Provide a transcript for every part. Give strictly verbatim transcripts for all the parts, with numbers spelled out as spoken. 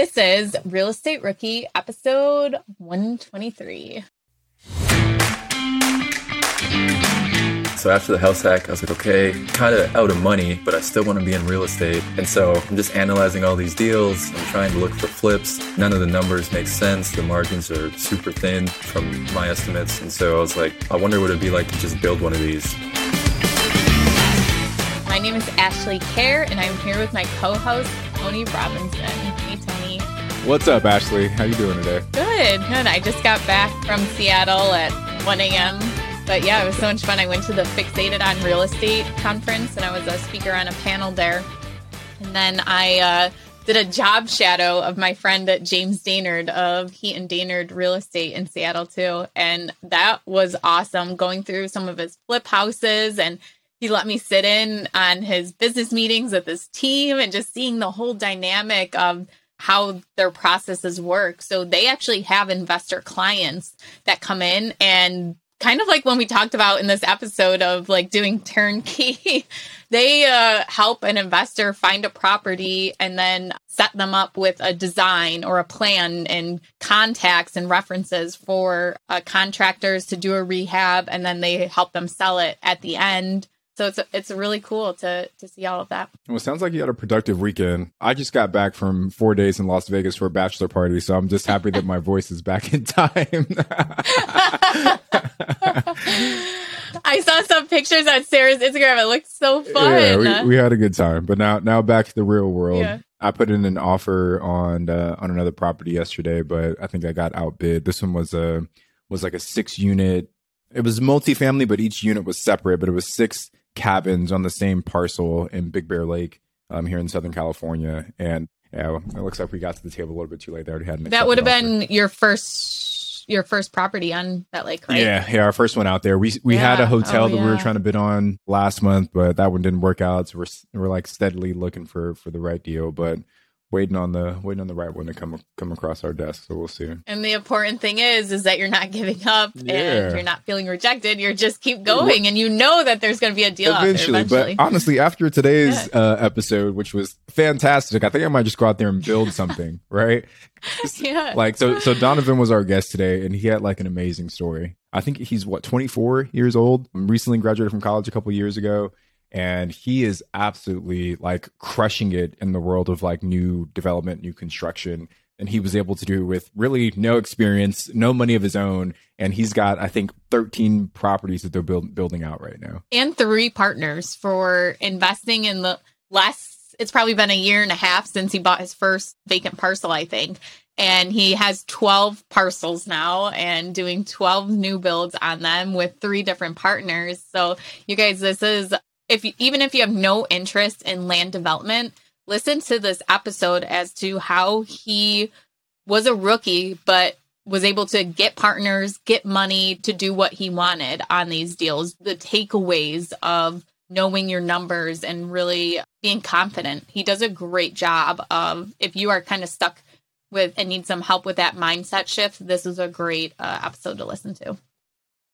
This is Real Estate Rookie, episode one twenty-three. So after the house hack, I was like, okay, kind of out of money, but I still want to be in real estate. And so I'm just analyzing all these deals. I'm trying to look for flips. None of the numbers make sense. The margins are super thin from my estimates. And so I was like, I wonder what it'd be like to just build one of these. My name is Ashley Kerr, and I'm here with my co-host, Tony Robinson. Hey, Tony. What's up, Ashley? How you doing today? Good, good. I just got back from Seattle at one a.m., but yeah, it was so much fun. I went to the Fixated on Real Estate conference, and I was a speaker on a panel there. And then I uh, did a job shadow of my friend James Daynard of Heat and Daynard Real Estate in Seattle, too. And that was awesome, going through some of his flip houses. And he let me sit in on his business meetings with his team and just seeing the whole dynamic of how their processes work. So they actually have investor clients that come in, and kind of like when we talked about in this episode of like doing turnkey, they uh, help an investor find a property and then set them up with a design or a plan and contacts and references for uh, contractors to do a rehab, and then they help them sell it at the end. So it's it's really cool to to see all of that. Well, it sounds like you had a productive weekend. I just got back from four days in Las Vegas for a bachelor party, so I'm just happy that my voice is back in time. I saw some pictures on Sarah's Instagram. It looked so fun. Yeah, we, we had a good time, but now now back to the real world. Yeah. I put in an offer on uh, on another property yesterday, but I think I got outbid. This one was a was like a six unit. It was multifamily, but each unit was separate. But it was six cabins on the same parcel in Big Bear Lake, um, here in Southern California. And yeah, it looks like we got to the table a little bit too late. They already had an that would have been your first, your first property on that lake, right? Yeah, yeah, our first one out there. We we yeah. had a hotel oh, that yeah. we were trying to bid on last month, but that one didn't work out. So we're we're like steadily looking for for the right deal, but waiting on the waiting on the right one to come come across our desk. So we'll see. And the important thing is, is that you're not giving up yeah. and you're not feeling rejected. You're just keep going. And you know that there's going to be a deal eventually, out there eventually. But honestly, after today's yeah. uh, episode, which was fantastic, I think I might just go out there and build something, right? Yeah. Like, so, so Donovan was our guest today, and he had like an amazing story. I think he's what, twenty-four years old, recently graduated from college a couple years ago. And he is absolutely like crushing it in the world of like new development, new construction. And he was able to do it with really no experience, no money of his own. And he's got, I think, thirteen properties that they're build- building out right now. And three partners for investing in the last, it's probably been a year and a half since he bought his first vacant parcel, I think. And he has twelve parcels now and doing twelve new builds on them with three different partners. So you guys, this is... If you, even if you have no interest in land development, listen to this episode as to how he was a rookie, but was able to get partners, get money to do what he wanted on these deals. The takeaways of knowing your numbers and really being confident. He does a great job of, if you are kind of stuck with and need some help with that mindset shift, this is a great uh, episode to listen to.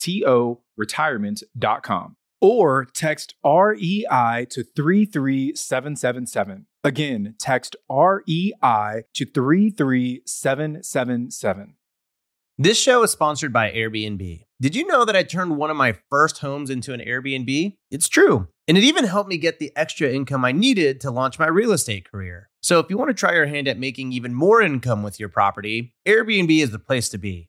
T O retirement dot com or text R E I to three three seven seven seven. Again, text R E I to three three seven seven seven. This show is sponsored by Airbnb. Did you know that I turned one of my first homes into an Airbnb? It's true. And it even helped me get the extra income I needed to launch my real estate career. So if you want to try your hand at making even more income with your property, Airbnb is the place to be.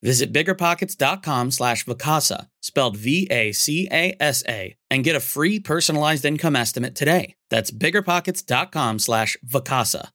Visit BiggerPockets.com slash Vacasa, spelled V A C A S A, and get a free personalized income estimate today. That's BiggerPockets.com slash Vacasa.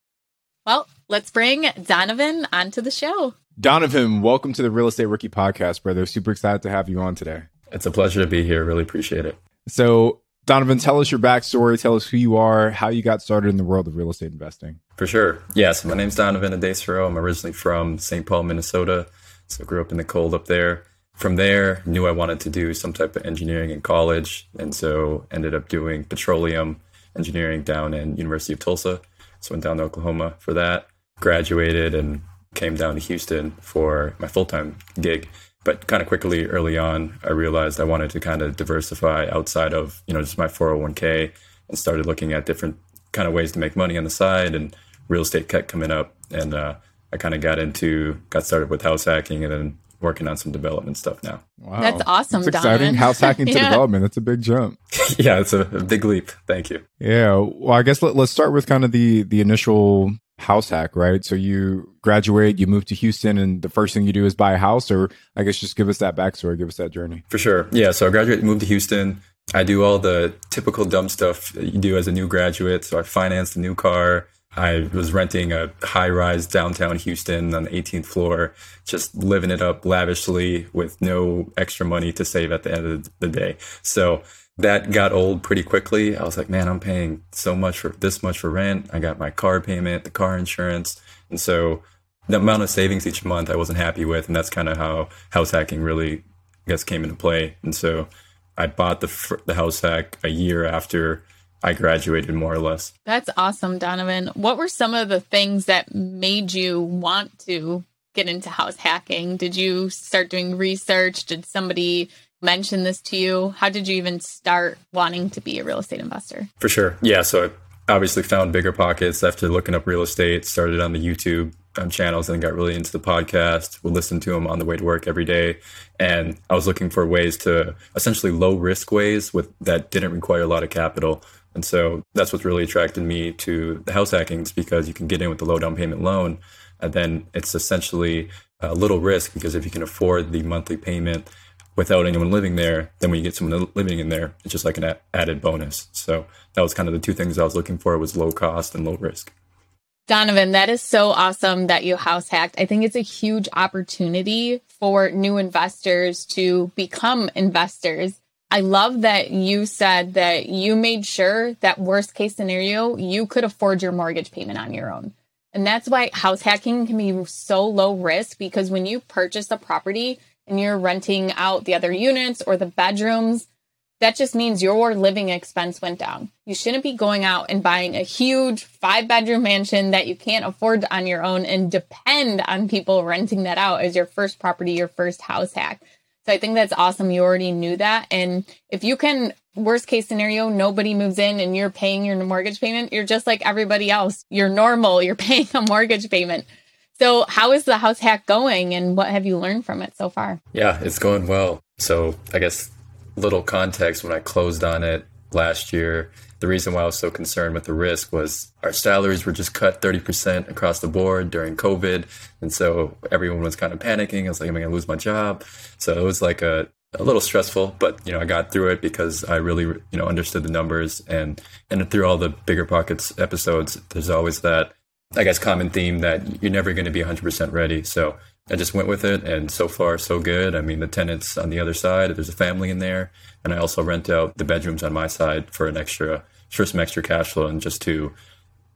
Well, let's bring Donovan onto the show. Donovan, welcome to the Real Estate Rookie Podcast, brother. Super excited to have you on today. It's a pleasure to be here. Really appreciate it. So, Donovan, tell us your backstory. Tell us who you are, how you got started in the world of real estate investing. For sure. Yes, my name's Donovan Adesoro. I'm originally from Saint Paul, Minnesota. So grew up in the cold up there. From there, knew I wanted to do some type of engineering in college. And so ended up doing petroleum engineering down in University of Tulsa. So went down to Oklahoma for that, graduated and came down to Houston for my full-time gig. But kind of quickly early on, I realized I wanted to kind of diversify outside of, you know, just my four oh one k and started looking at different kind of ways to make money on the side, and real estate kept coming up. And, uh, I kind of got into, got started with house hacking and then working on some development stuff now. Wow. That's awesome, Donovan. That's exciting. House hacking yeah. to development. That's a big jump. Yeah, it's a, a big leap. Thank you. Yeah. Well, I guess let, let's start with kind of the the initial house hack, right? So you graduate, you move to Houston, and the first thing you do is buy a house, or I guess just give us that backstory, give us that journey. For sure. Yeah. So I graduated, moved to Houston. I do all the typical dumb stuff that you do as a new graduate. So I financed a new car. I was renting a high-rise downtown Houston on the eighteenth floor, just living it up lavishly with no extra money to save at the end of the day. So that got old pretty quickly. I was like, man, I'm paying so much for this much for rent. I got my car payment, the car insurance. And so the amount of savings each month I wasn't happy with. And that's kind of how house hacking really, I guess, came into play. And so I bought the the house hack a year after I graduated, more or less. That's awesome, Donovan. What were some of the things that made you want to get into house hacking? Did you start doing research? Did somebody mention this to you? How did you even start wanting to be a real estate investor? For sure. Yeah. So I obviously found BiggerPockets after looking up real estate, started on the YouTube channels and got really into the podcast. Would listen to them on the way to work every day. And I was looking for ways to essentially low risk ways with that didn't require a lot of capital. And so that's what really attracted me to the house hacking, because you can get in with a low down payment loan, and then it's essentially a little risk, because if you can afford the monthly payment without anyone living there, then when you get someone living in there, it's just like an added bonus. So that was kind of the two things I was looking for, was low cost and low risk. Donovan, that is so awesome that you house hacked. I think it's a huge opportunity for new investors to become investors. I love that you said that you made sure that worst case scenario, you could afford your mortgage payment on your own. And that's why house hacking can be so low risk, because when you purchase a property and you're renting out the other units or the bedrooms, that just means your living expense went down. You shouldn't be going out and buying a huge five bedroom mansion that you can't afford on your own and depend on people renting that out as your first property, your first house hack. So I think that's awesome. You already knew that. And if you can, worst case scenario, nobody moves in and you're paying your mortgage payment, you're just like everybody else. You're normal. You're paying a mortgage payment. So how is the house hack going and what have you learned from it so far? Yeah, it's going well. So I guess little context, when I closed on it last year, the reason why I was so concerned with the risk was our salaries were just cut thirty percent across the board during COVID. And so everyone was kind of panicking. I was like, am I going to lose my job? So it was like a, a little stressful, but, you know, I got through it because I really, you know, understood the numbers. And, and through all the BiggerPockets episodes, there's always that, I guess, common theme that you're never going to be one hundred percent ready. So I just went with it. And so far, so good. I mean, the tenant's on the other side. There's a family in there. And I also rent out the bedrooms on my side for an extra for some extra cash flow, and just to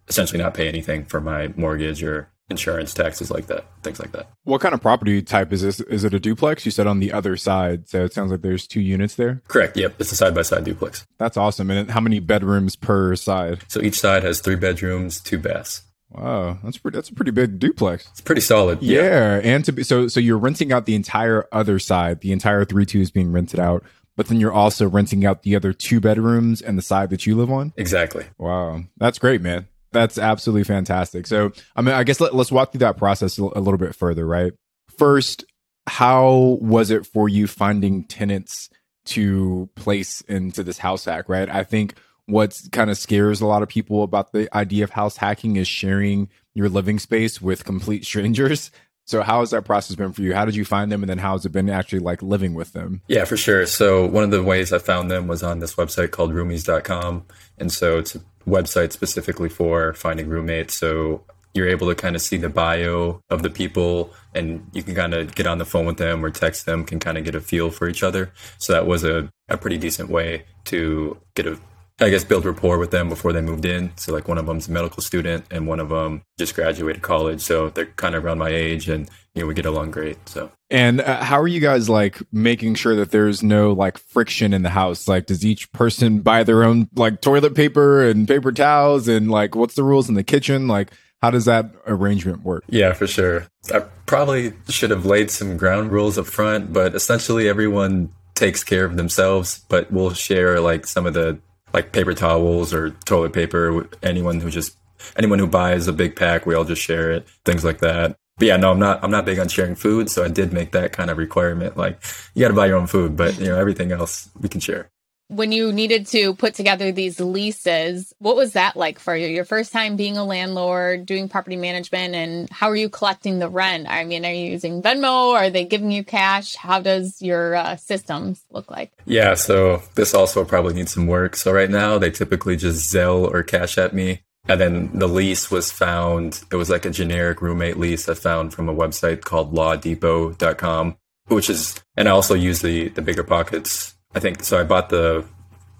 essentially not pay anything for my mortgage or insurance, taxes like that, things like that. What kind of property type is this? Is it a duplex? You said on the other side, so it sounds like there's two units there? Correct. Yep. It's a side-by-side duplex. That's awesome. And how many bedrooms per side? So each side has three bedrooms, two baths. Wow, that's pretty, that's a pretty big duplex. It's pretty solid. Yeah. yeah. And to be, so so you're renting out the entire other side, the entire three two is being rented out, but then you're also renting out the other two bedrooms and the side that you live on? Exactly. Wow. That's great, man. That's absolutely fantastic. So, I mean, I guess let, let's walk through that process a little bit further, right? First, how was it for you finding tenants to place into this house hack, right? I think what kind of scares a lot of people about the idea of house hacking is sharing your living space with complete strangers. So how has that process been for you? How did you find them? And then how has it been actually like living with them? Yeah, for sure. So one of the ways I found them was on this website called roomies dot com. And so it's a website specifically for finding roommates. So you're able to kind of see the bio of the people and you can kind of get on the phone with them or text them, can kind of get a feel for each other. So that was a, a pretty decent way to get a I guess, build rapport with them before they moved in. So like one of them's a medical student and one of them just graduated college. So they're kind of around my age and, you know, we get along great. So. And uh, how are you guys like making sure that there's no like friction in the house? Like, does each person buy their own like toilet paper and paper towels and like, what's the rules in the kitchen? Like, how does that arrangement work? Yeah, for sure. I probably should have laid some ground rules up front, but essentially everyone takes care of themselves, but we'll share like some of the like paper towels or toilet paper. Anyone who just anyone who buys a big pack, we all just share it. Things like that. But yeah, no, I'm not. I'm not big on sharing food, so I did make that kind of requirement. Like, you got to buy your own food, but you know everything else we can share. When you needed to put together these leases, what was that like for you? Your first time being a landlord, doing property management, and how are you collecting the rent? I mean, are you using Venmo? Are they giving you cash? How does your uh, systems look like? Yeah, so this also probably needs some work. So right now, they typically just Zelle or Cash App me. And then the lease was found, it was like a generic roommate lease I found from a website called law depot dot com, which is, and I also use the, the BiggerPockets. I think so. I bought the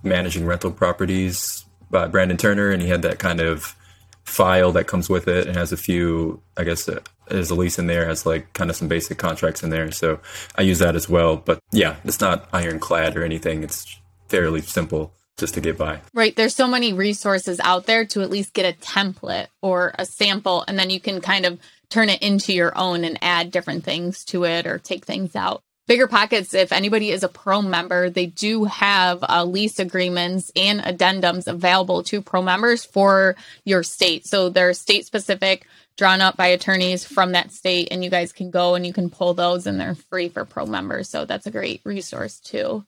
managing rental properties by Brandon Turner, and he had that kind of file that comes with it and has a few, I guess, uh, there's a lease in there, has like kind of some basic contracts in there. So I use that as well. But yeah, it's not ironclad or anything. It's fairly simple just to get by. Right. There's so many resources out there to at least get a template or a sample, and then you can kind of turn it into your own and add different things to it or take things out. BiggerPockets, if anybody is a pro member, they do have uh, lease agreements and addendums available to pro members for your state. So they're state specific, drawn up by attorneys from that state, and you guys can go and you can pull those, and they're free for pro members. So that's a great resource too.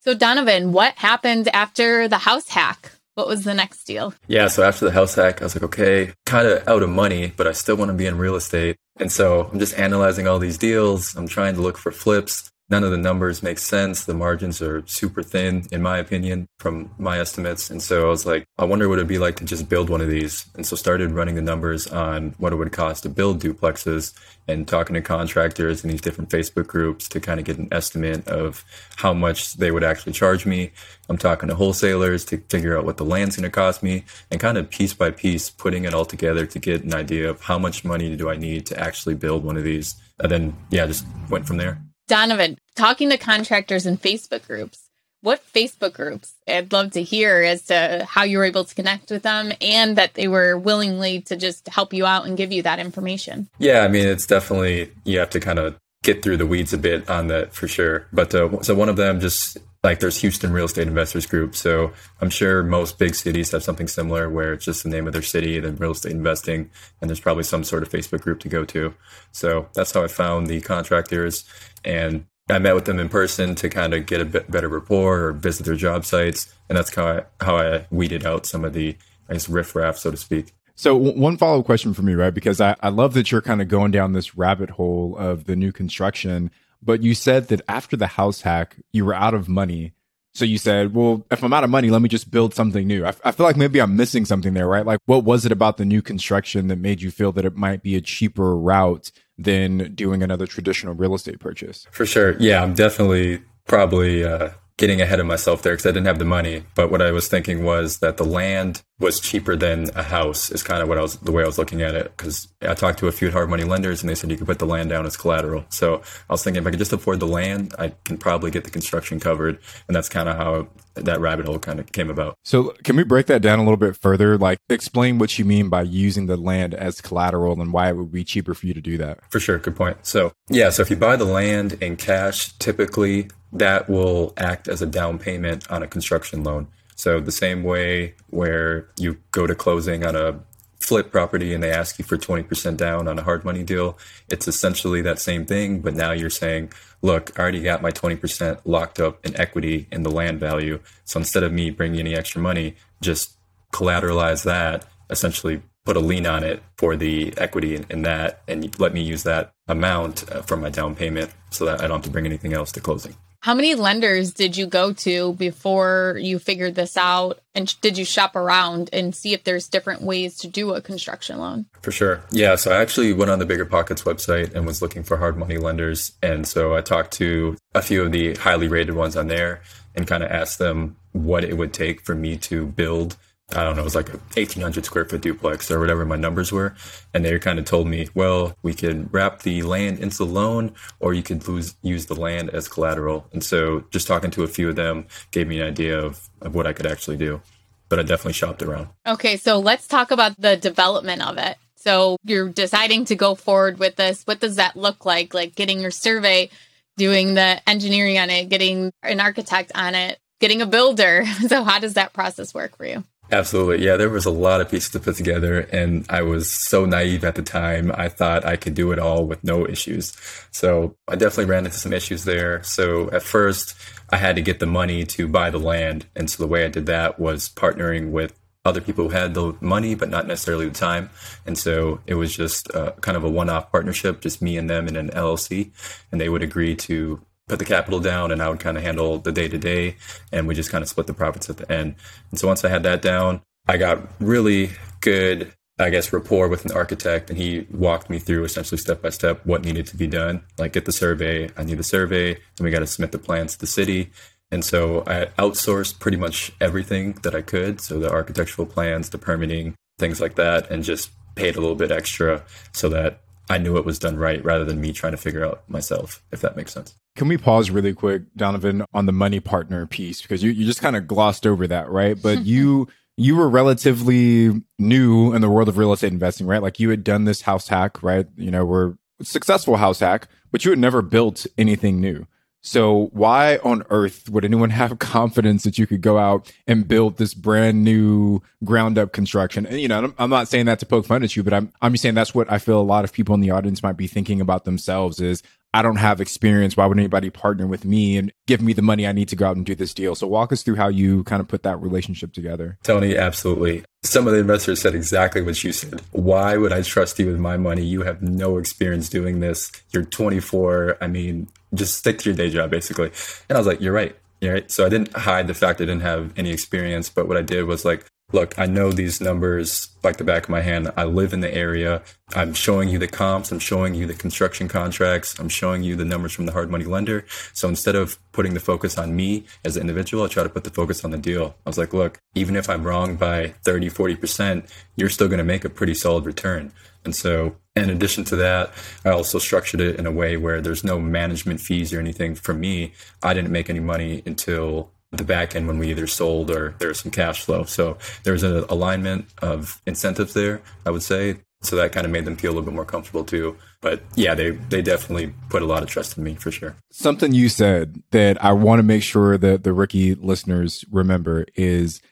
So Donovan, what happened after the house hack? What was the next deal? Yeah, so after the house hack, I was like, okay, kind of out of money, but I still want to be in real estate. And so I'm just analyzing all these deals. I'm trying to look for flips. None of the numbers make sense. The margins are super thin, in my opinion, from my estimates. And so I was like, I wonder what it'd be like to just build one of these. And so started running the numbers on what it would cost to build duplexes and talking to contractors in these different Facebook groups to kind of get an estimate of how much they would actually charge me. I'm talking to wholesalers to figure out what the land's going to cost me, and kind of piece by piece, putting it all together to get an idea of how much money do I need to actually build one of these. And then, yeah, just went from there. Donovan, talking to contractors in Facebook groups, what Facebook groups? I'd love to hear as to how you were able to connect with them and that they were willingly to just help you out and give you that information. Yeah, I mean, it's definitely, you have to kind of get through the weeds a bit on that for sure. But uh, so one of them just... like there's Houston Real Estate Investors Group. So I'm sure most big cities have something similar where it's just the name of their city, then real estate investing, and there's probably some sort of Facebook group to go to. So that's how I found the contractors. And I met with them in person to kind of get a bit better rapport or visit their job sites. And that's how I, how I weeded out some of the, I guess, riffraff, so to speak. So one follow-up question for me, right? Because I, I love that you're kind of going down this rabbit hole of the new construction. But you said that after the house hack, you were out of money. So you said, well, if I'm out of money, let me just build something new. I, f- I feel like maybe I'm missing something there, right? Like, what was it about the new construction that made you feel that it might be a cheaper route than doing another traditional real estate purchase? For sure. Yeah, I'm definitely probably uh, getting ahead of myself there because I didn't have the money. But what I was thinking was that the land was cheaper than a house is kind of what I was, the way I was looking at it. Because I talked to a few hard money lenders and they said you could put the land down as collateral. So I was thinking if I could just afford the land, I can probably get the construction covered. And that's kind of how that rabbit hole kind of came about. So can we break that down a little bit further? Like explain what you mean by using the land as collateral and why it would be cheaper for you to do that. For sure. Good point. So yeah, so if you buy the land in cash, typically that will act as a down payment on a construction loan. So the same way where you go to closing on a flip property and they ask you for twenty percent down on a hard money deal, it's essentially that same thing. But now you're saying, look, I already got my twenty percent locked up in equity in the land value. So instead of me bringing any extra money, just collateralize that, essentially put a lien on it for the equity in, in that and let me use that amount from my down payment so that I don't have to bring anything else to closing. How many lenders did you go to before you figured this out? And did you shop around and see if there's different ways to do a construction loan? For sure. Yeah. So I actually went on the BiggerPockets website and was looking for hard money lenders. And so I talked to a few of the highly rated ones on there and kind of asked them what it would take for me to build, I don't know, it was like a eighteen hundred square foot duplex or whatever my numbers were. And they kind of told me, well, we could wrap the land into the loan or you could lose, use the land as collateral. And so just talking to a few of them gave me an idea of, of what I could actually do. But I definitely shopped around. Okay, so let's talk about the development of it. So you're deciding to go forward with this. What does that look like? Like getting your survey, doing the engineering on it, getting an architect on it, getting a builder. So how does that process work for you? Absolutely. Yeah, there was a lot of pieces to put together and I was so naive at the time. I thought I could do it all with no issues. So I definitely ran into some issues there. So at first I had to get the money to buy the land. And so the way I did that was partnering with other people who had the money, but not necessarily the time. And so it was just uh, kind of a one-off partnership, just me and them in an L L C. And they would agree to put the capital down and I would kind of handle the day to day and we just kind of split the profits at the end. And so once I had that down, I got really good, I guess, rapport with an architect and he walked me through essentially step by step what needed to be done. Like get the survey, I need the survey, and we got to submit the plans to the city. And so I outsourced pretty much everything that I could. So the architectural plans, the permitting, things like that, and just paid a little bit extra so that I knew it was done right rather than me trying to figure out myself, if that makes sense. Can we pause really quick, Donovan, on the money partner piece? Because you, you just kind of glossed over that, right? But you you were relatively new in the world of real estate investing, right? Like you had done this house hack, right? You know, we're successful house hack, but you had never built anything new. So why on earth would anyone have confidence that you could go out and build this brand new ground up construction? And, you know, I'm not saying that to poke fun at you, but I'm, I'm just saying that's what I feel a lot of people in the audience might be thinking about themselves is I don't have experience. Why would anybody partner with me and give me the money I need to go out and do this deal? So walk us through how you kind of put that relationship together. Tony, absolutely. Some of the investors said exactly what you said. Why would I trust you with my money? You have no experience doing this. You're twenty-four. I mean, just stick to your day job, basically. And I was like, you're right. You're right. So I didn't hide the fact I didn't have any experience. But what I did was like, look, I know these numbers like the back of my hand. I live in the area. I'm showing you the comps. I'm showing you the construction contracts. I'm showing you the numbers from the hard money lender. So instead of putting the focus on me as an individual, I try to put the focus on the deal. I was like, look, even if I'm wrong by thirty, forty percent, you're still going to make a pretty solid return. And so in addition to that, I also structured it in a way where there's no management fees or anything for me. I didn't make any money until the back end when we either sold or there was some cash flow. So there was an alignment of incentives there, I would say. So that kind of made them feel a little bit more comfortable too. But yeah, they, they definitely put a lot of trust in me for sure. Something you said that I want to make sure that the rookie listeners remember is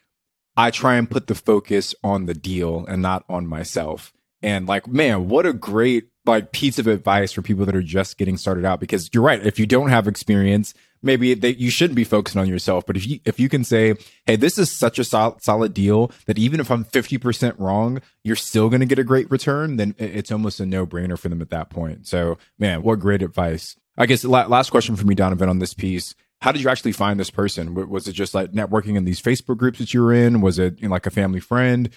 I try and put the focus on the deal and not on myself. And like, man, what a great like piece of advice for people that are just getting started out, because you're right. If you don't have experience, maybe they, you shouldn't be focusing on yourself. But if you, if you can say, hey, this is such a solid, solid deal that even if I'm fifty percent wrong, you're still going to get a great return, then it's almost a no brainer for them at that point. So man, what great advice. I guess la- last question for me, Donovan, on this piece. How did you actually find this person? Was it just like networking in these Facebook groups that you were in? Was it you know, like a family friend?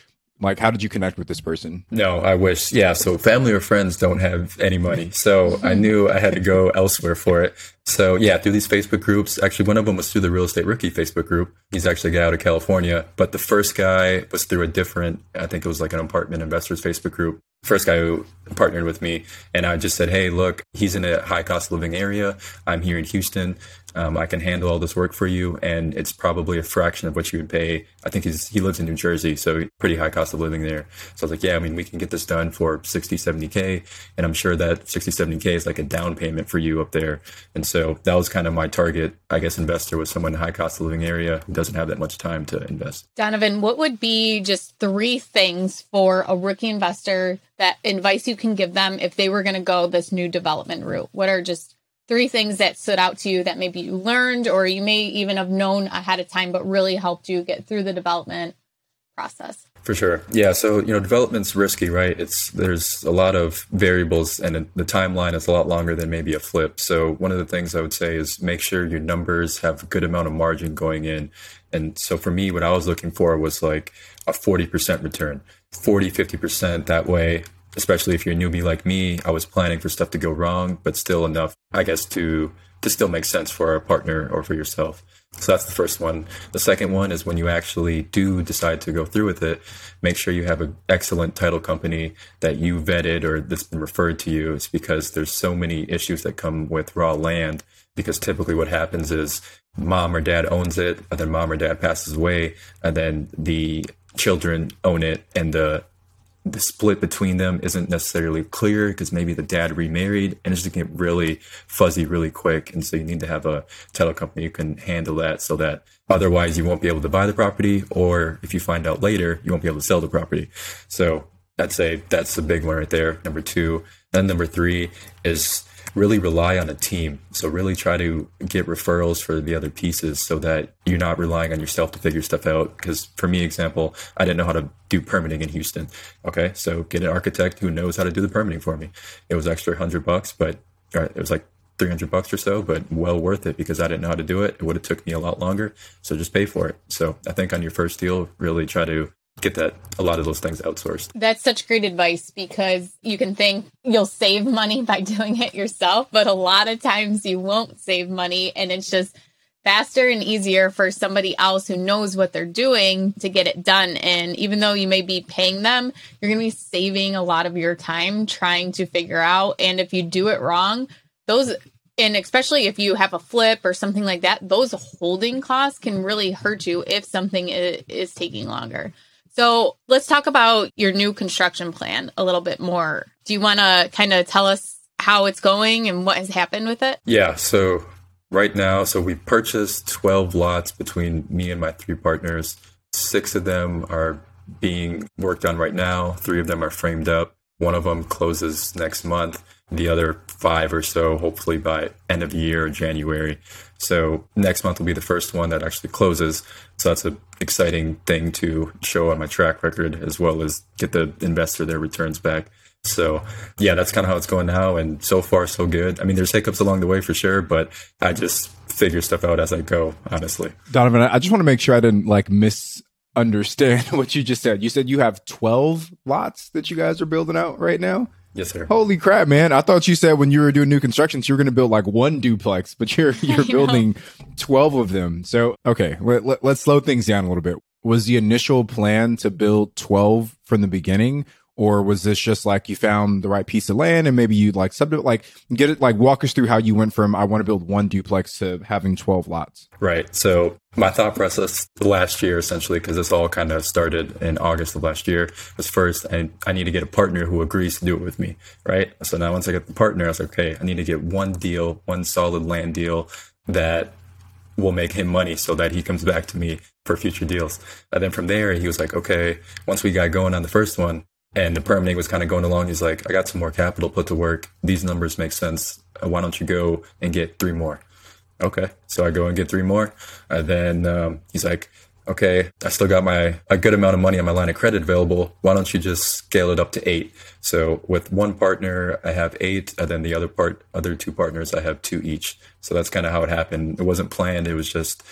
Like, how did you connect with this person? No, I wish. Yeah. So family or friends don't have any money. So I knew I had to go elsewhere for it. So yeah, through these Facebook groups, actually one of them was through the Real Estate Rookie Facebook group. He's actually a guy out of California, but the first guy was through a different, I think it was like an apartment investors Facebook group. First guy who partnered with me, and I just said, hey, look, he's in a high cost living area. I'm here in Houston. Um, I can handle all this work for you. And it's probably a fraction of what you would pay. I think he's, he lives in New Jersey, so pretty high cost of living there. So I was like, yeah, I mean, we can get this done for sixty, seventy K. And I'm sure that sixty, seventy K is like a down payment for you up there. And so that was kind of my target, I guess, investor was someone in a high cost of living area who doesn't have that much time to invest. Donovan, what would be just three things for a rookie investor that advice you can give them if they were going to go this new development route? What are just three things that stood out to you that maybe you learned or you may even have known ahead of time, but really helped you get through the development process? For sure. Yeah. So, you know, development's risky, right? It's, there's a lot of variables and the timeline is a lot longer than maybe a flip. So one of the things I would say is make sure your numbers have a good amount of margin going in. And so for me, what I was looking for was like a forty percent return, forty, fifty percent that way. Especially if you're a newbie like me, I was planning for stuff to go wrong, but still enough, I guess, to, to still make sense for a partner or for yourself. So that's the first one. The second one is when you actually do decide to go through with it, make sure you have an excellent title company that you vetted or that's been referred to you. It's because there's so many issues that come with raw land, because typically what happens is mom or dad owns it, and then mom or dad passes away, and then the children own it, and the the split between them isn't necessarily clear because maybe the dad remarried, and it's just going to get really fuzzy really quick. And so you need to have a title company who can handle that, so that otherwise you won't be able to buy the property, or if you find out later, you won't be able to sell the property. So I'd say that's the big one right there. Number two. Then number three is really rely on a team. So really try to get referrals for the other pieces so that you're not relying on yourself to figure stuff out. Because for me, example, I didn't know how to do permitting in Houston. Okay, so get an architect who knows how to do the permitting for me. It was extra hundred bucks, but or it was like three hundred bucks or so, but well worth it because I didn't know how to do it. It would have took me a lot longer. So just pay for it. So I think on your first deal, really try to get that, a lot of those things outsourced. That's such great advice, because you can think you'll save money by doing it yourself, but a lot of times you won't save money, and it's just faster and easier for somebody else who knows what they're doing to get it done. And even though you may be paying them, you're going to be saving a lot of your time trying to figure out. And if you do it wrong, those, and especially if you have a flip or something like that, those holding costs can really hurt you if something is taking longer. So let's talk about your new construction plan a little bit more. Do you want to kind of tell us how it's going and what has happened with it? Yeah. So right now, so we purchased twelve lots between me and my three partners. Six of them are being worked on right now. Three of them are framed up. One of them closes next month. The other five or so, hopefully by end of year or January. So next month will be the first one that actually closes. So that's an exciting thing to show on my track record, as well as get the investor their returns back. So yeah, that's kind of how it's going now. And so far, so good. I mean, there's hiccups along the way for sure, but I just figure stuff out as I go, honestly. Donovan, I just want to make sure I didn't like miss... understand what you just said. You said you have twelve lots that you guys are building out right now? Yes, sir. Holy crap, man. I thought you said when you were doing new constructions, you were going to build like one duplex, but you're you're building twelve of them. So, okay, let, let, let's slow things down a little bit. Was the initial plan to build twelve from the beginning, or was this just like you found the right piece of land and maybe you'd like sub like get it, like walk us through how you went from I want to build one duplex to having twelve lots? Right. So my thought process last year, essentially, because this all kind of started in August of last year, was first, I, I need to get a partner who agrees to do it with me, right? So now once I get the partner, I was like, okay, I need to get one deal, one solid land deal that will make him money so that he comes back to me for future deals. And then from there, he was like, okay, once we got going on the first one, and the permitting was kind of going along, he's like, I got some more capital put to work. These numbers make sense. Why don't you go and get three more? Okay. So I go and get three more. And then um, he's like, okay, I still got my a good amount of money on my line of credit available. Why don't you just scale it up to eight? So with one partner, I have eight. And then the other part, other two partners, I have two each. So that's kind of how it happened. It wasn't planned. It was just,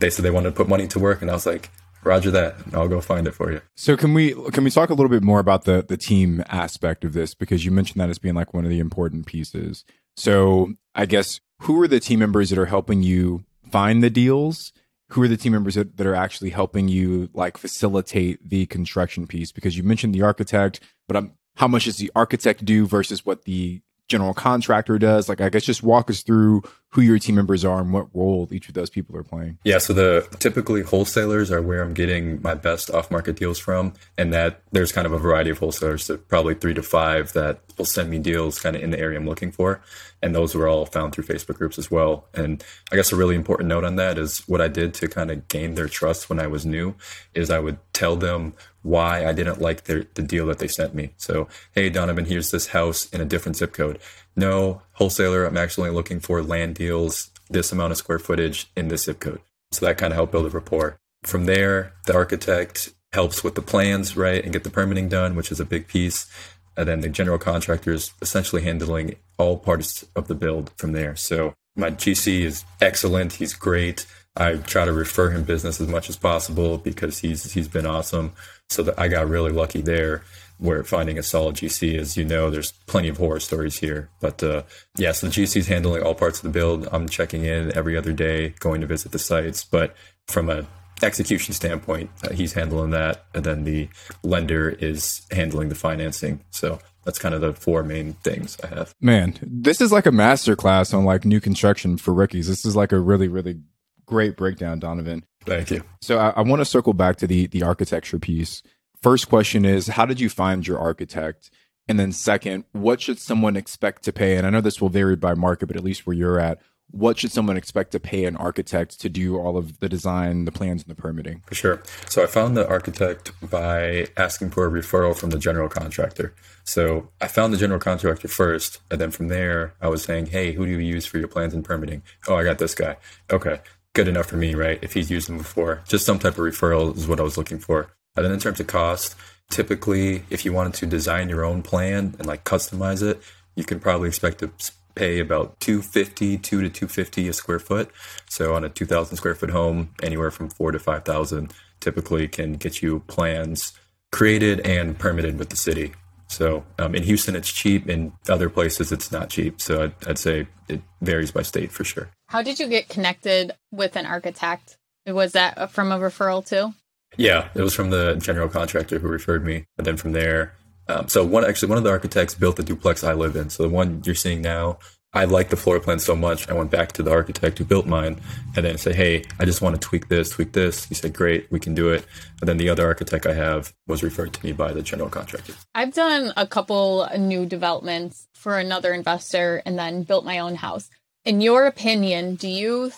they said they wanted to put money to work. And I was like, Roger that. I'll go find it for you. So can we can we talk a little bit more about the the team aspect of this? Because you mentioned that as being like one of the important pieces. So I guess, who are the team members that are helping you find the deals? Who are the team members that, that are actually helping you like facilitate the construction piece? Because you mentioned the architect, but I'm, how much does the architect do versus what the general contractor does? Like, I guess just walk us through who your team members are and what role each of those people are playing. Yeah. So the typically wholesalers are where I'm getting my best off-market deals from. And that there's kind of a variety of wholesalers, so probably three to five that will send me deals kind of in the area I'm looking for. And those were all found through Facebook groups as well. And I guess a really important note on that is what I did to kind of gain their trust when I was new is I would tell them why I didn't like their, the deal that they sent me. So, hey, Donovan, here's this house in a different zip code. No, wholesaler, I'm actually looking for land deals, this amount of square footage in this zip code. So that kind of helped build a rapport. From there, the architect helps with the plans, right, and get the permitting done, which is a big piece. And then the general contractor is essentially handling all parts of the build from there. So my G C is excellent. He's great. I try to refer him business as much as possible because he's he's been awesome. So that I got really lucky there. Where finding a solid G C, as you know, there's plenty of horror stories here. But uh, yeah, so the G C's handling all parts of the build. I'm checking in every other day, going to visit the sites. But from an execution standpoint, uh, he's handling that. And then the lender is handling the financing. So that's kind of the four main things I have. Man, this is like a masterclass on like new construction for rookies. This is like a really, really great breakdown, Donovan. Thank you. So I, I want to circle back to the the architecture piece. First question is, how did you find your architect? And then second, what should someone expect to pay? And I know this will vary by market, but at least where you're at, what should someone expect to pay an architect to do all of the design, the plans, and the permitting? For sure. So I found the architect by asking for a referral from the general contractor. So I found the general contractor first, and then from there, I was saying, hey, who do you use for your plans and permitting? Oh, I got this guy. Okay, good enough for me, right? If he's used them before, just some type of referral is what I was looking for. And then in terms of cost, typically, if you wanted to design your own plan and like customize it, you can probably expect to pay about two hundred fifty, two to two hundred fifty a square foot. So on a two thousand square foot home, anywhere from four to five thousand typically can get you plans created and permitted with the city. So um, in Houston, it's cheap. In other places, it's not cheap. So I'd, I'd say it varies by state for sure. How did you get connected with an architect? Was that from a referral too? Yeah, it was from the general contractor who referred me. And then from there, um, so one actually one of the architects built the duplex I live in. So the one you're seeing now, I liked the floor plan so much, I went back to the architect who built mine and then said, hey, I just want to tweak this, tweak this. He said, great, we can do it. And then the other architect I have was referred to me by the general contractor. I've done a couple new developments for another investor and then built my own house. In your opinion, do you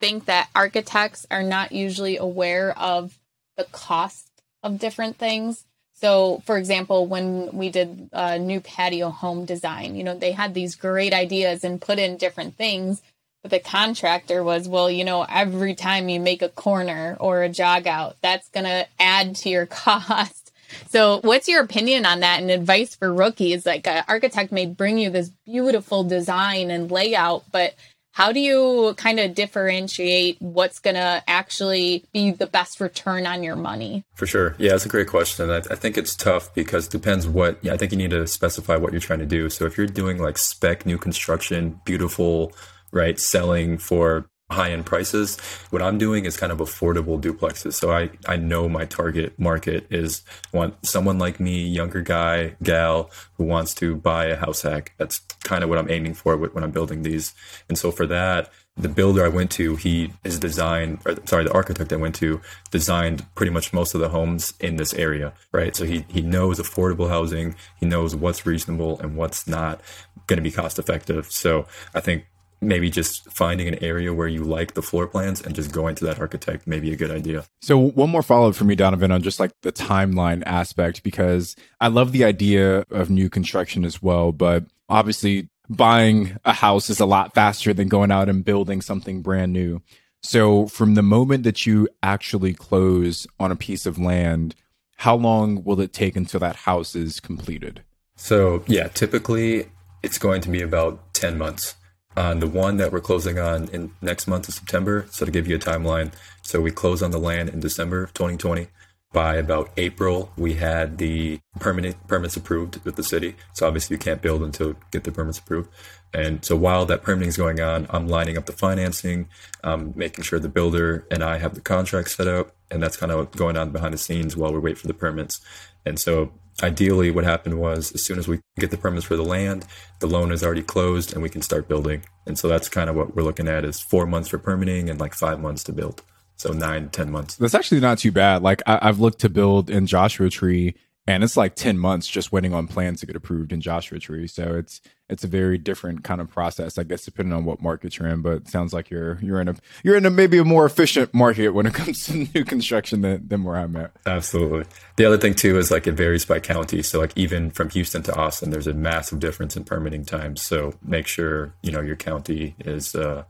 think that architects are not usually aware of the cost of different things? So for example, when we did a new patio home design, you know, they had these great ideas and put in different things, but the contractor was, well, you know, every time you make a corner or a jog out, that's going to add to your cost. So what's your opinion on that and advice for rookies? Like, an architect may bring you this beautiful design and layout, but how do you kind of differentiate what's going to actually be the best return on your money? For sure. Yeah, that's a great question. I, I think it's tough because it depends what, yeah, I think you need to specify what you're trying to do. So if you're doing like spec new construction, beautiful, right, selling for high-end prices, what I'm doing is kind of affordable duplexes. So I, I know my target market is want someone like me, younger guy, gal, who wants to buy a house hack. That's kind of what I'm aiming for when I'm building these. And so for that, the builder I went to, he is designed, or sorry, the architect I went to designed pretty much most of the homes in this area, right? So he, he knows affordable housing. He knows what's reasonable and what's not going to be cost effective. So I think maybe just finding an area where you like the floor plans and just going to that architect may be a good idea. So one more follow-up for me, Donovan, on just like the timeline aspect, because I love the idea of new construction as well, but obviously buying a house is a lot faster than going out and building something brand new. So from the moment that you actually close on a piece of land, how long will it take until that house is completed? So yeah, typically it's going to be about ten months. on the one that we're closing on in next month of September. So to give you a timeline, so we closed on the land in December of twenty twenty. By about April, we had the permanent permits approved with the city. So obviously you can't build until you get the permits approved. And so while that permitting is going on, I'm lining up the financing, um, making sure the builder and I have the contract set up. And that's kind of what's going on behind the scenes while we wait for the permits. And so ideally what happened was, as soon as we get the permits for the land, the loan is already closed and we can start building. And so that's kind of what we're looking at, is four months for permitting and like five months to build. So nine, ten months. That's actually not too bad. Like I, I've looked to build in Joshua Tree, and it's like ten months just waiting on plans to get approved in Joshua Tree. So it's it's a very different kind of process, I guess, depending on what market you're in. But it sounds like you're you're in a you're in a maybe a more efficient market when it comes to new construction than, than where I'm at. Absolutely. The other thing too is like it varies by county. So like even from Houston to Austin, there's a massive difference in permitting times. So make sure you know your county is, uh,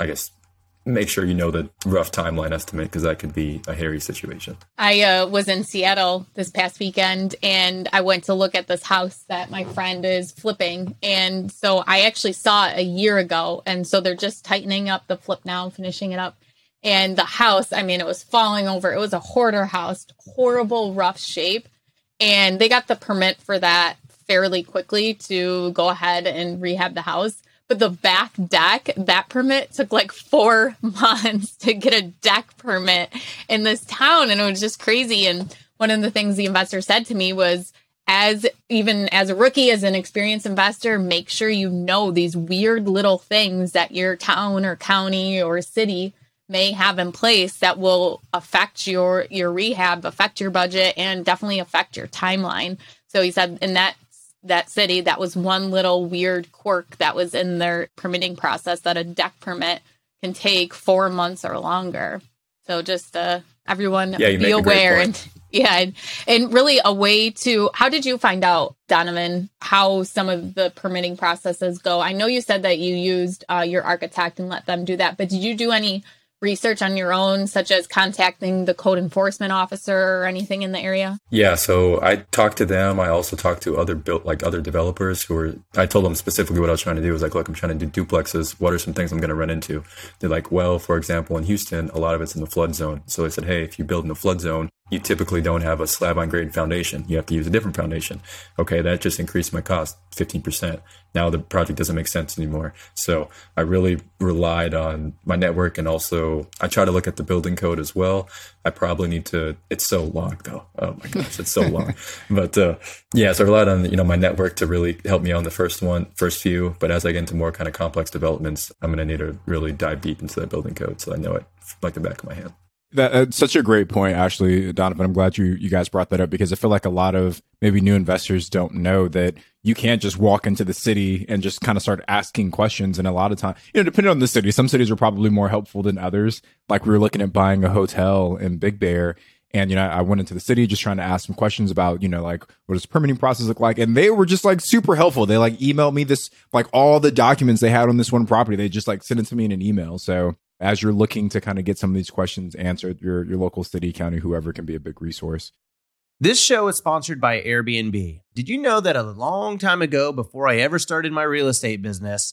I guess. Make sure you know the rough timeline estimate, because that could be a hairy situation. I uh, was in Seattle this past weekend, and I went to look at this house that my friend is flipping. And so I actually saw it a year ago. And so they're just tightening up the flip now, finishing it up. And the house, I mean, it was falling over. It was a hoarder house, horrible, rough shape. And they got the permit for that fairly quickly to go ahead and rehab the house. But the back deck, that permit took like four months to get a deck permit in this town. And it was just crazy. And one of the things the investor said to me was, as even as a rookie, as an experienced investor, make sure you know these weird little things that your town or county or city may have in place that will affect your, your rehab, affect your budget, and definitely affect your timeline. So he said, in that that city, that was one little weird quirk that was in their permitting process, that a deck permit can take four months or longer. So just uh, everyone yeah, be aware. And yeah, and, and really a way to, how did you find out, Donovan, how some of the permitting processes go? I know you said that you used uh, your architect and let them do that, but did you do any research on your own, such as contacting the code enforcement officer or anything in the area? Yeah, so I talked to them. I also talked to other built like other developers who were, I told them specifically what I was trying to do. I was like, look, I'm trying to do duplexes. What are some things I'm going to run into? They're like, well, for example, in Houston, a lot of it's in the flood zone. So they said, hey, if you build in the flood zone, you typically don't have a slab on grade foundation. You have to use a different foundation. Okay, that just increased my cost fifteen percent. Now the project doesn't make sense anymore. So I really relied on my network, and also I try to look at the building code as well. I probably need to, it's so long though. Oh my gosh, it's so long. But uh, yeah, so I relied on, you know, my network to really help me on the first one, first few. But as I get into more kind of complex developments, I'm going to need to really dive deep into that building code so I know it like the back of my hand. That, that's such a great point, Ashley, Donovan. I'm glad you you guys brought that up, because I feel like a lot of maybe new investors don't know that you can't just walk into the city and just kind of start asking questions. And a lot of time, you know, depending on the city, some cities are probably more helpful than others. Like we were looking at buying a hotel in Big Bear, and, you know, I went into the city just trying to ask some questions about, you know, like, what does the permitting process look like? And they were just like super helpful. They like emailed me this, like all the documents they had on this one property. They just like sent it to me in an email. So as you're looking to kind of get some of these questions answered, your your local city, county, whoever can be a big resource. This show is sponsored by Airbnb. Did you know that a long time ago, before I ever started my real estate business,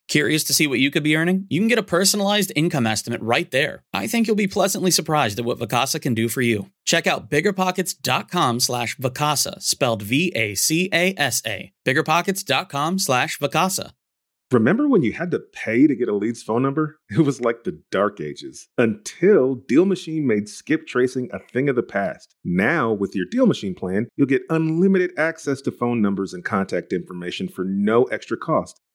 Curious to see what you could be earning? You can get a personalized income estimate right there. I think you'll be pleasantly surprised at what Vacasa can do for you. Check out biggerpockets.com slash Vacasa, spelled V A C A S A. biggerpockets.com slash Vacasa. Remember when you had to pay to get a lead's phone number? It was like the dark ages, until Deal Machine made skip tracing a thing of the past. Now, with your Deal Machine plan, you'll get unlimited access to phone numbers and contact information for no extra cost.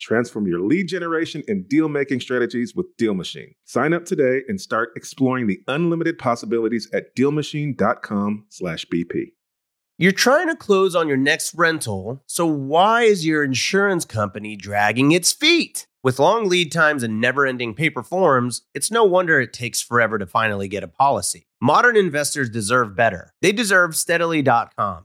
Transform your lead generation and deal-making strategies with Deal Machine. Sign up today and start exploring the unlimited possibilities at deal machine dot com slash B P. You're trying to close on your next rental, so why is your insurance company dragging its feet? With long lead times and never-ending paper forms, it's no wonder it takes forever to finally get a policy. Modern investors deserve better. They deserve steadily dot com.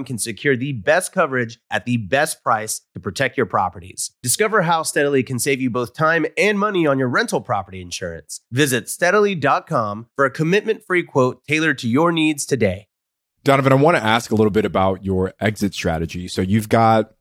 can secure the best coverage at the best price to protect your properties. Discover how Steadily can save you both time and money on your rental property insurance. Visit steadily dot com for a commitment-free quote tailored to your needs today. Donovan, I want to ask a little bit about your exit strategy. So you've got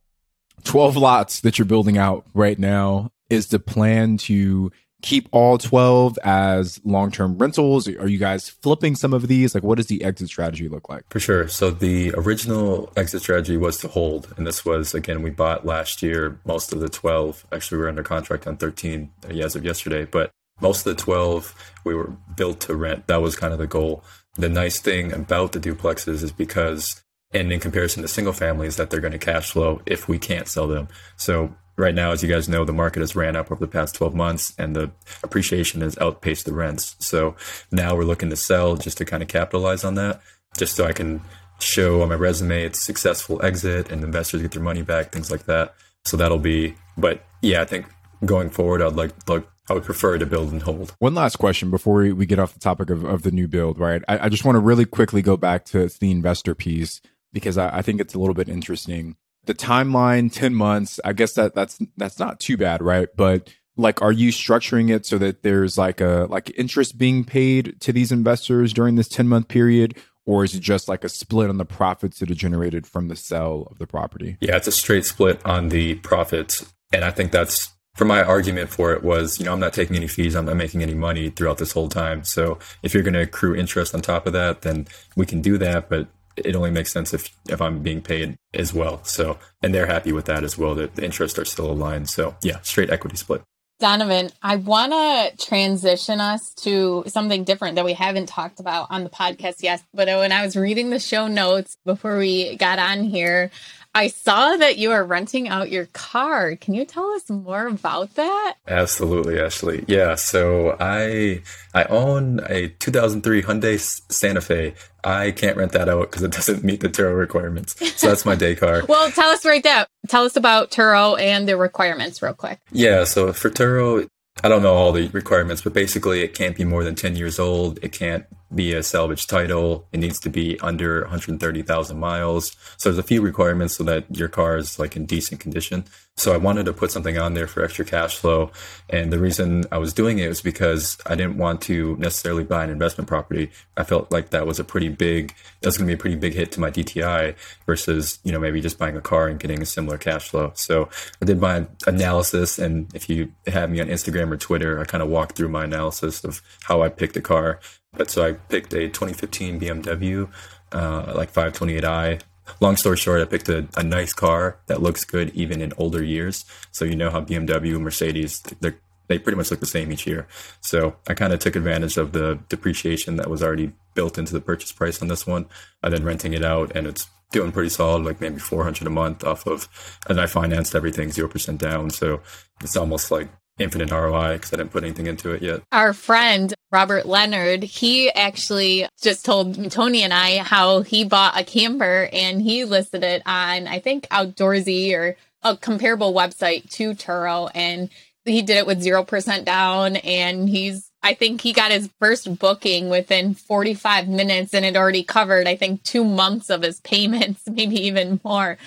twelve lots that you're building out right now. Is the plan to keep all twelve as long-term rentals? Are you guys flipping some of these? Like, what does the exit strategy look like? For sure. So the original exit strategy was to hold. And this was, again, we bought last year, most of the twelve. Actually, we were under contract on thirteen as of yesterday. But most of the twelve, we were built to rent. That was kind of the goal. The nice thing about the duplexes is because, and in comparison to single families, that they're going to cash flow if we can't sell them. So right now, as you guys know, the market has ran up over the past twelve months and the appreciation has outpaced the rents. So now we're looking to sell just to kind of capitalize on that, just so I can show on my resume it's successful exit and investors get their money back, things like that. So that'll be, but yeah, I think going forward, I'd like, like I would prefer to build and hold. One last question before we get off the topic of, of the new build, right? I, I just want to really quickly go back to the investor piece, because I, I think it's a little bit interesting. The timeline, ten months, I guess that that's that's not too bad, right? But like, are you structuring it so that there's like a like interest being paid to these investors during this ten-month period? Or is it just like a split on the profits that are generated from the sale of the property? Yeah, it's a straight split on the profits. And I think that's, for my argument for it was, you know, I'm not taking any fees. I'm not making any money throughout this whole time. So if you're going to accrue interest on top of that, then we can do that. But it only makes sense if, if I'm being paid as well. So, and they're happy with that as well, that the interests are still aligned. So yeah, straight equity split. Donovan, I want to transition us to something different that we haven't talked about on the podcast yet. But when I was reading the show notes before we got on here, I saw that you are renting out your car. Can you tell us more about that? Absolutely, Ashley. Yeah, so I I own a two thousand three Hyundai Santa Fe. I can't rent that out because it doesn't meet the Turo requirements. So that's my day car. Well, tell us right there. Tell us about Turo and the requirements real quick. Yeah, so for Turo, I don't know all the requirements, but basically it can't be more than ten years old. It can't be a salvage title. It needs to be under one hundred thirty thousand miles. So there's a few requirements so that your car is like in decent condition. So I wanted to put something on there for extra cash flow. And the reason I was doing it was because I didn't want to necessarily buy an investment property. I felt like that was a pretty big, that's going to be a pretty big hit to my D T I versus, you know, maybe just buying a car and getting a similar cash flow. So I did my analysis. And if you have me on Instagram or Twitter, I kind of walked through my analysis of how I picked a car. But so I picked a twenty fifteen B M W, uh, like five twenty-eight i. Long story short, I picked a, a nice car that looks good even in older years. So you know how B M W, Mercedes, they they pretty much look the same each year. So I kind of took advantage of the depreciation that was already built into the purchase price on this one. And then renting it out, and it's doing pretty solid, like maybe four hundred a month off of, and I financed everything zero percent down. So it's almost like infinite R O I because I didn't put anything into it yet. Our friend Robert Leonard, he actually just told Tony and I how he bought a camper and he listed it on, I think, Outdoorsy or a comparable website to Turo. And he did it with zero percent down. And he's, I think he got his first booking within forty-five minutes and it already covered, I think, two months of his payments, maybe even more.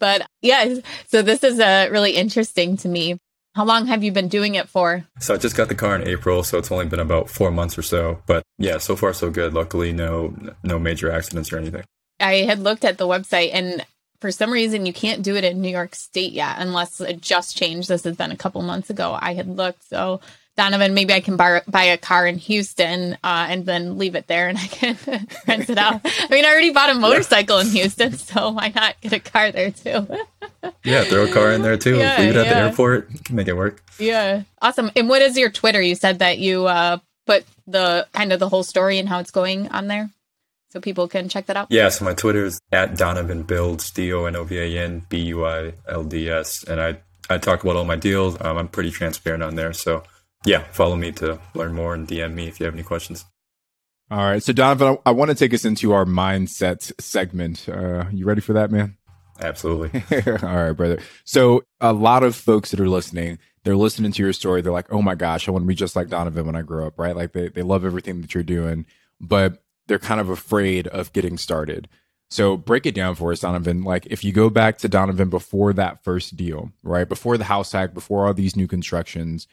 But yes, yeah, so this is uh, really interesting to me. How long have you been doing it for? So I just got the car in April, so it's only been about four months or so. But yeah, so far so good. Luckily, no no major accidents or anything. I had looked at the website, and for some reason, you can't do it in New York State yet, unless it just changed. This has been a couple months ago. I had looked, so Donovan, maybe I can buy, buy a car in Houston uh, and then leave it there and I can rent it out. I mean, I already bought a motorcycle yeah. in Houston, so why not get a car there too? yeah, throw a car in there too. Yeah, leave it at yeah. the airport. You can make it work. Yeah. Awesome. And what is your Twitter? You said that you uh, put the kind of the whole story and how it's going on there, so people can check that out. Yeah, so my Twitter is at Donovan Builds, D O N O V A N B U I L D S. And I, I talk about all my deals. Um, I'm pretty transparent on there, so yeah, follow me to learn more and D M me if you have any questions. All right. So, Donovan, I, I want to take us into our mindset segment. Uh, you ready for that, man? Absolutely. All right, brother. So a lot of folks that are listening, they're listening to your story. They're like, oh, my gosh, I want to be just like Donovan when I grow up, right? Like they, they love everything that you're doing, but they're kind of afraid of getting started. So break it down for us, Donovan. Like if you go back to Donovan before that first deal, right, before the house hack, before all these new constructions,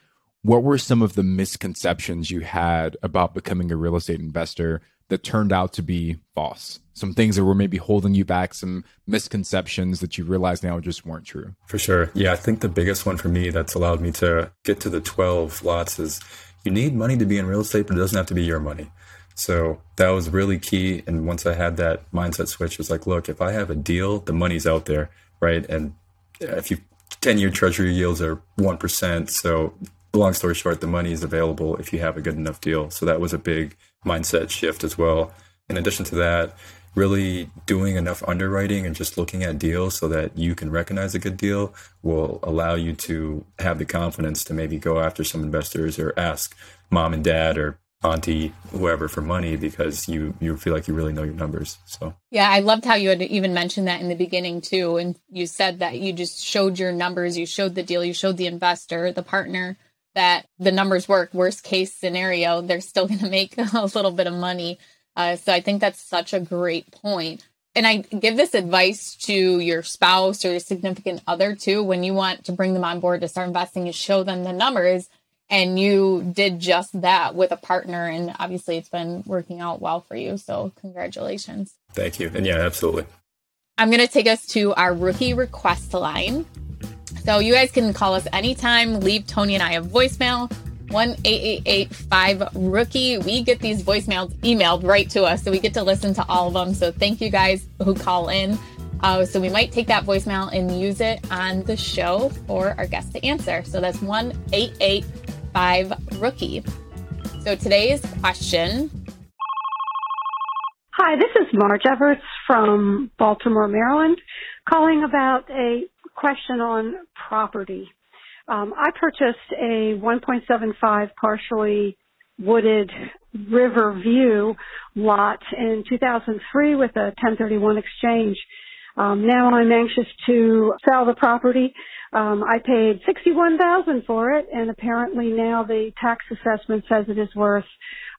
what were some of the misconceptions you had about becoming a real estate investor that turned out to be false? Some things that were maybe holding you back, some misconceptions that you realize now just weren't true. For sure. Yeah, I think the biggest one for me that's allowed me to get to the twelve lots is you need money to be in real estate, but it doesn't have to be your money. So that was really key. And once I had that mindset switch, it was like, look, if I have a deal, the money's out there, right? And if you ten-year treasury yields are one percent, so long story short, the money is available if you have a good enough deal. So that was a big mindset shift as well. In addition to that, really doing enough underwriting and just looking at deals so that you can recognize a good deal will allow you to have the confidence to maybe go after some investors or ask mom and dad or auntie, whoever, for money, because you you feel like you really know your numbers. So yeah, I loved how you had even mentioned that in the beginning too. And you said that you just showed your numbers, you showed the deal, you showed the investor, the partner, that the numbers work. Worst case scenario, they're still going to make a little bit of money. Uh, so I think that's such a great point. And I give this advice to your spouse or your significant other too. When you want to bring them on board to start investing, you show them the numbers. And you did just that with a partner. And obviously it's been working out well for you. So congratulations. Thank you. And yeah, absolutely. I'm going to take us to our rookie request line. So you guys can call us anytime. Leave Tony and I a voicemail, one eight eight eight five rookie. We get these voicemails emailed right to us, so we get to listen to all of them. So thank you guys who call in. Uh, so we might take that voicemail and use it on the show for our guests to answer. So that's one eight eight eight five rookie. So today's question. Hi, this is Marge Evers from Baltimore, Maryland, calling about a question on property. Um, I purchased a one point seven five partially wooded Riverview lot in two thousand three with a ten thirty-one exchange. Um, now I'm anxious to sell the property. Um, I paid sixty-one thousand dollars for it, and apparently now the tax assessment says it is worth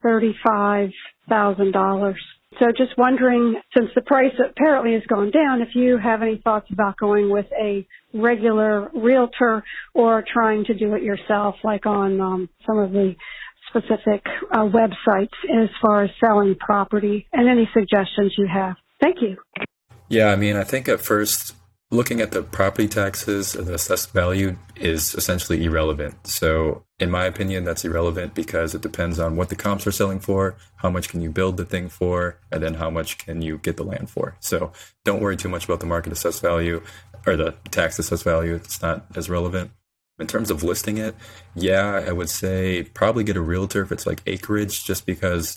thirty-five thousand dollars. So just wondering, since the price apparently has gone down, if you have any thoughts about going with a regular realtor or trying to do it yourself, like on um, some of the specific uh, websites as far as selling property, and any suggestions you have. Thank you. Yeah, I mean, I think at first, looking at the property taxes or the assessed value is essentially irrelevant. So in my opinion, that's irrelevant because it depends on what the comps are selling for, how much can you build the thing for, and then how much can you get the land for. So don't worry too much about the market assessed value or the tax assessed value. It's not as relevant. In terms of listing it, yeah, I would say probably get a realtor if it's like acreage, just because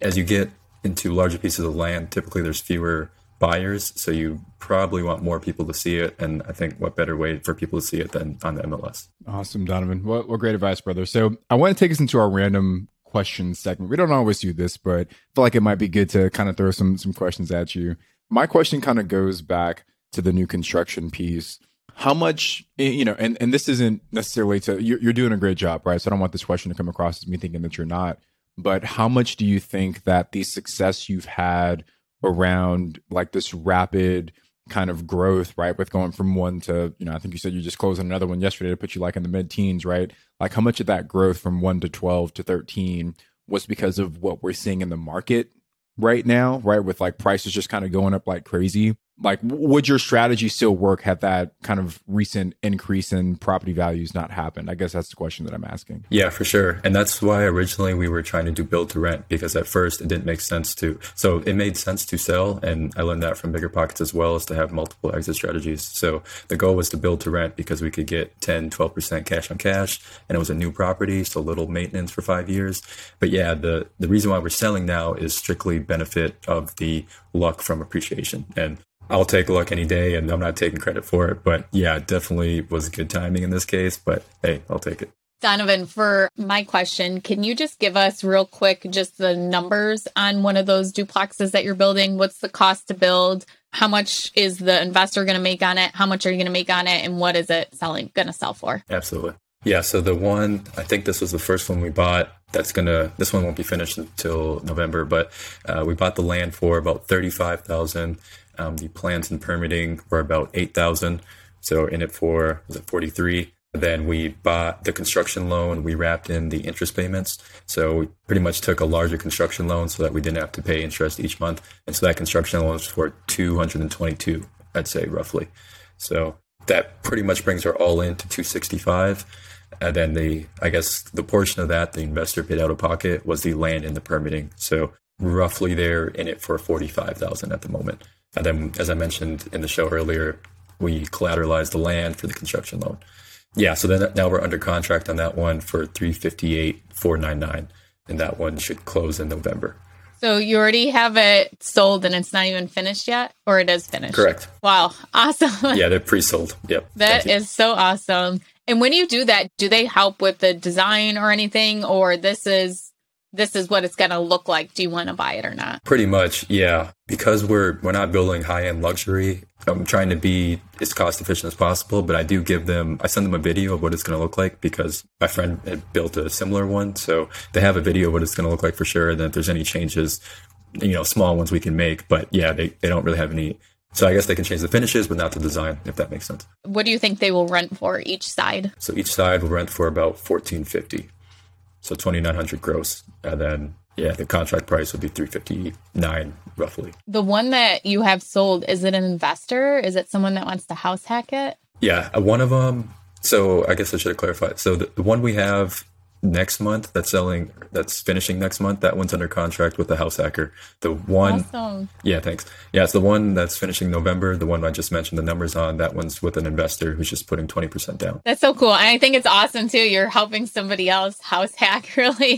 as you get into larger pieces of land, typically there's fewer buyers. So you probably want more people to see it. And I think what better way for people to see it than on the M L S. Awesome, Donovan. What, what great advice, brother. So I want to take us into our random question segment. We don't always do this, but I feel like it might be good to kind of throw some some questions at you. My question kind of goes back to the new construction piece. How much, you know, and, and this isn't necessarily to, you're, you're doing a great job, right? So I don't want this question to come across as me thinking that you're not, but how much do you think that the success you've had around like this rapid kind of growth, right? With going from one to, you know, I think you said you just closed on another one yesterday to put you like in the mid teens, right? Like how much of that growth from one to twelve to thirteen was because of what we're seeing in the market right now, right? With like prices just kind of going up like crazy. Like, would your strategy still work had that kind of recent increase in property values not happened? I guess that's the question that I'm asking. Yeah, for sure. And that's why originally we were trying to do build to rent, because at first it didn't make sense to. So it made sense to sell. And I learned that from BiggerPockets as well, as to have multiple exit strategies. So the goal was to build to rent because we could get ten, twelve percent cash on cash. And it was a new property, so little maintenance for five years. But yeah, the, the reason why we're selling now is strictly benefit of the luck from appreciation. And I'll take luck any day, and I'm not taking credit for it. But yeah, it definitely was good timing in this case. But hey, I'll take it. Donovan, for my question, can you just give us real quick just the numbers on one of those duplexes that you're building? What's the cost to build? How much is the investor going to make on it? How much are you going to make on it? And what is it selling going to sell for? Absolutely. Yeah. So the one, I think this was the first one we bought. That's going to, this one won't be finished until November, but uh, we bought the land for about thirty-five thousand dollars. Um, the plans and permitting were about eight thousand. So in it for, was it forty-three? Then we bought the construction loan. We wrapped in the interest payments. So we pretty much took a larger construction loan so that we didn't have to pay interest each month. And so that construction loan was for two hundred twenty-two, I'd say roughly. So that pretty much brings our all in to two sixty-five. And then the, I guess the portion of that the investor paid out of pocket was the land and the permitting. So roughly they're in it for forty-five thousand at the moment. And then, as I mentioned in the show earlier, we collateralized the land for the construction loan. Yeah, so then now we're under contract on that one for three fifty-eight, four ninety-nine, and that one should close in November. So you already have it sold and it's not even finished yet, or it is finished? Correct. Wow, awesome. Yeah, they're pre-sold. Yep. That is so awesome. And when you do that, do they help with the design or anything, or this is... this is what it's going to look like. Do you want to buy it or not? Pretty much, yeah. Because we're we're not building high-end luxury, I'm trying to be as cost-efficient as possible, but I do give them, I send them a video of what it's going to look like because my friend had built a similar one. So they have a video of what it's going to look like for sure. And then if there's any changes, you know, small ones we can make. But yeah, they, they don't really have any. So I guess they can change the finishes, but not the design, if that makes sense. What do you think they will rent for each side? So each side will rent for about fourteen fifty. So twenty-nine hundred gross. And then, yeah, the contract price would be three fifty-nine roughly. The one that you have sold, is it an investor? Is it someone that wants to house hack it? Yeah, one of them. So I guess I should have clarified. So the, the one we have next month that's selling, that's finishing next month, that one's under contract with the house hacker. The one. Awesome. Yeah, thanks. Yeah, it's the one that's finishing November. The one I just mentioned the numbers on, that one's with an investor who's just putting twenty percent down. That's so cool. And I think it's awesome too. You're helping somebody else house hack, really.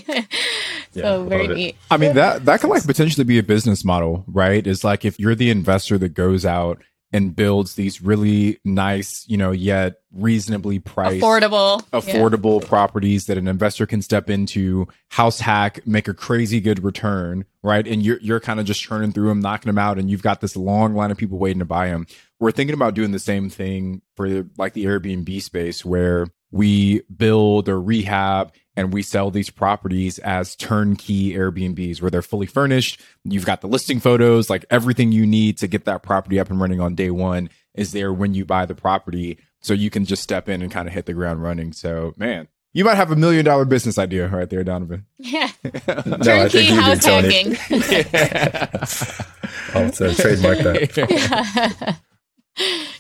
So yeah, very neat. I mean, that, that could like potentially be a business model, right? It's like if you're the investor that goes out and builds these really nice, you know, yet reasonably priced, affordable, affordable yeah. properties that an investor can step into, house hack, make a crazy good return, right? And you're you're kind of just churning through them, knocking them out, and you've got this long line of people waiting to buy them. We're thinking about doing the same thing for like the Airbnb space, where we build or rehab and we sell these properties as turnkey Airbnbs where they're fully furnished. You've got the listing photos, like everything you need to get that property up and running on day one is there when you buy the property. So you can just step in and kind of hit the ground running. So, man, you might have a million dollar business idea right there, Donovan. Yeah. No, I think you do, Tony. I'll trademark that. Yeah.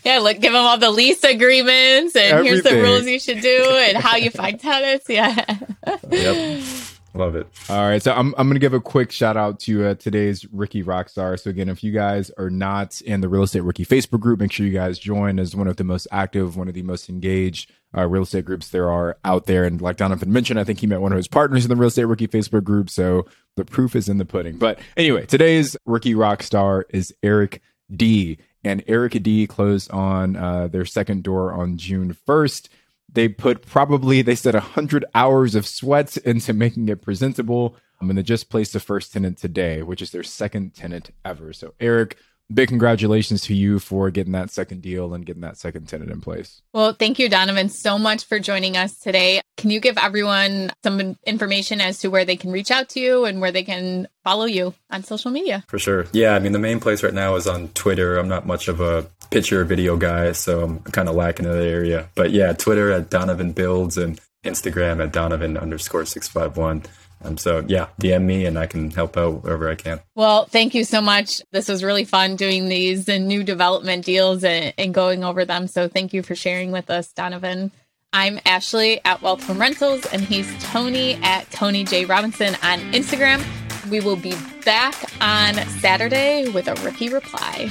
Yeah, look, give them all the lease agreements and everything. Here's the rules you should do and how you find tenants. Yeah. Yep. Love it. All right. So I'm I'm going to give a quick shout out to uh, today's Rookie Rockstar. So again, if you guys are not in the Real Estate Rookie Facebook group, make sure you guys join as one of the most active, one of the most engaged uh, real estate groups there are out there. And like Donovan mentioned, I think he met one of his partners in the Real Estate Rookie Facebook group. So the proof is in the pudding. But anyway, today's Rookie Rockstar is Eric D. And Eric D closed on uh, their second door on June first. They put probably, they said one hundred hours of sweat into making it presentable. I mean, they just placed the first tenant today, which is their second tenant ever. So Eric, big congratulations to you for getting that second deal and getting that second tenant in place. Well, thank you, Donovan, so much for joining us today. Can you give everyone some information as to where they can reach out to you and where they can follow you on social media? For sure. Yeah. I mean, the main place right now is on Twitter. I'm not much of a picture or video guy, so I'm kind of lacking in that area. But yeah, Twitter at Donovan Builds and Instagram at Donovan underscore six five one. Um, so yeah, D M me and I can help out wherever I can. Well, thank you so much. This was really fun doing these and new development deals and, and going over them. So thank you for sharing with us, Donovan. I'm Ashley at Wealth From Rentals and he's Tony at Tony J Robinson on Instagram. We will be back on Saturday with a Rookie Reply.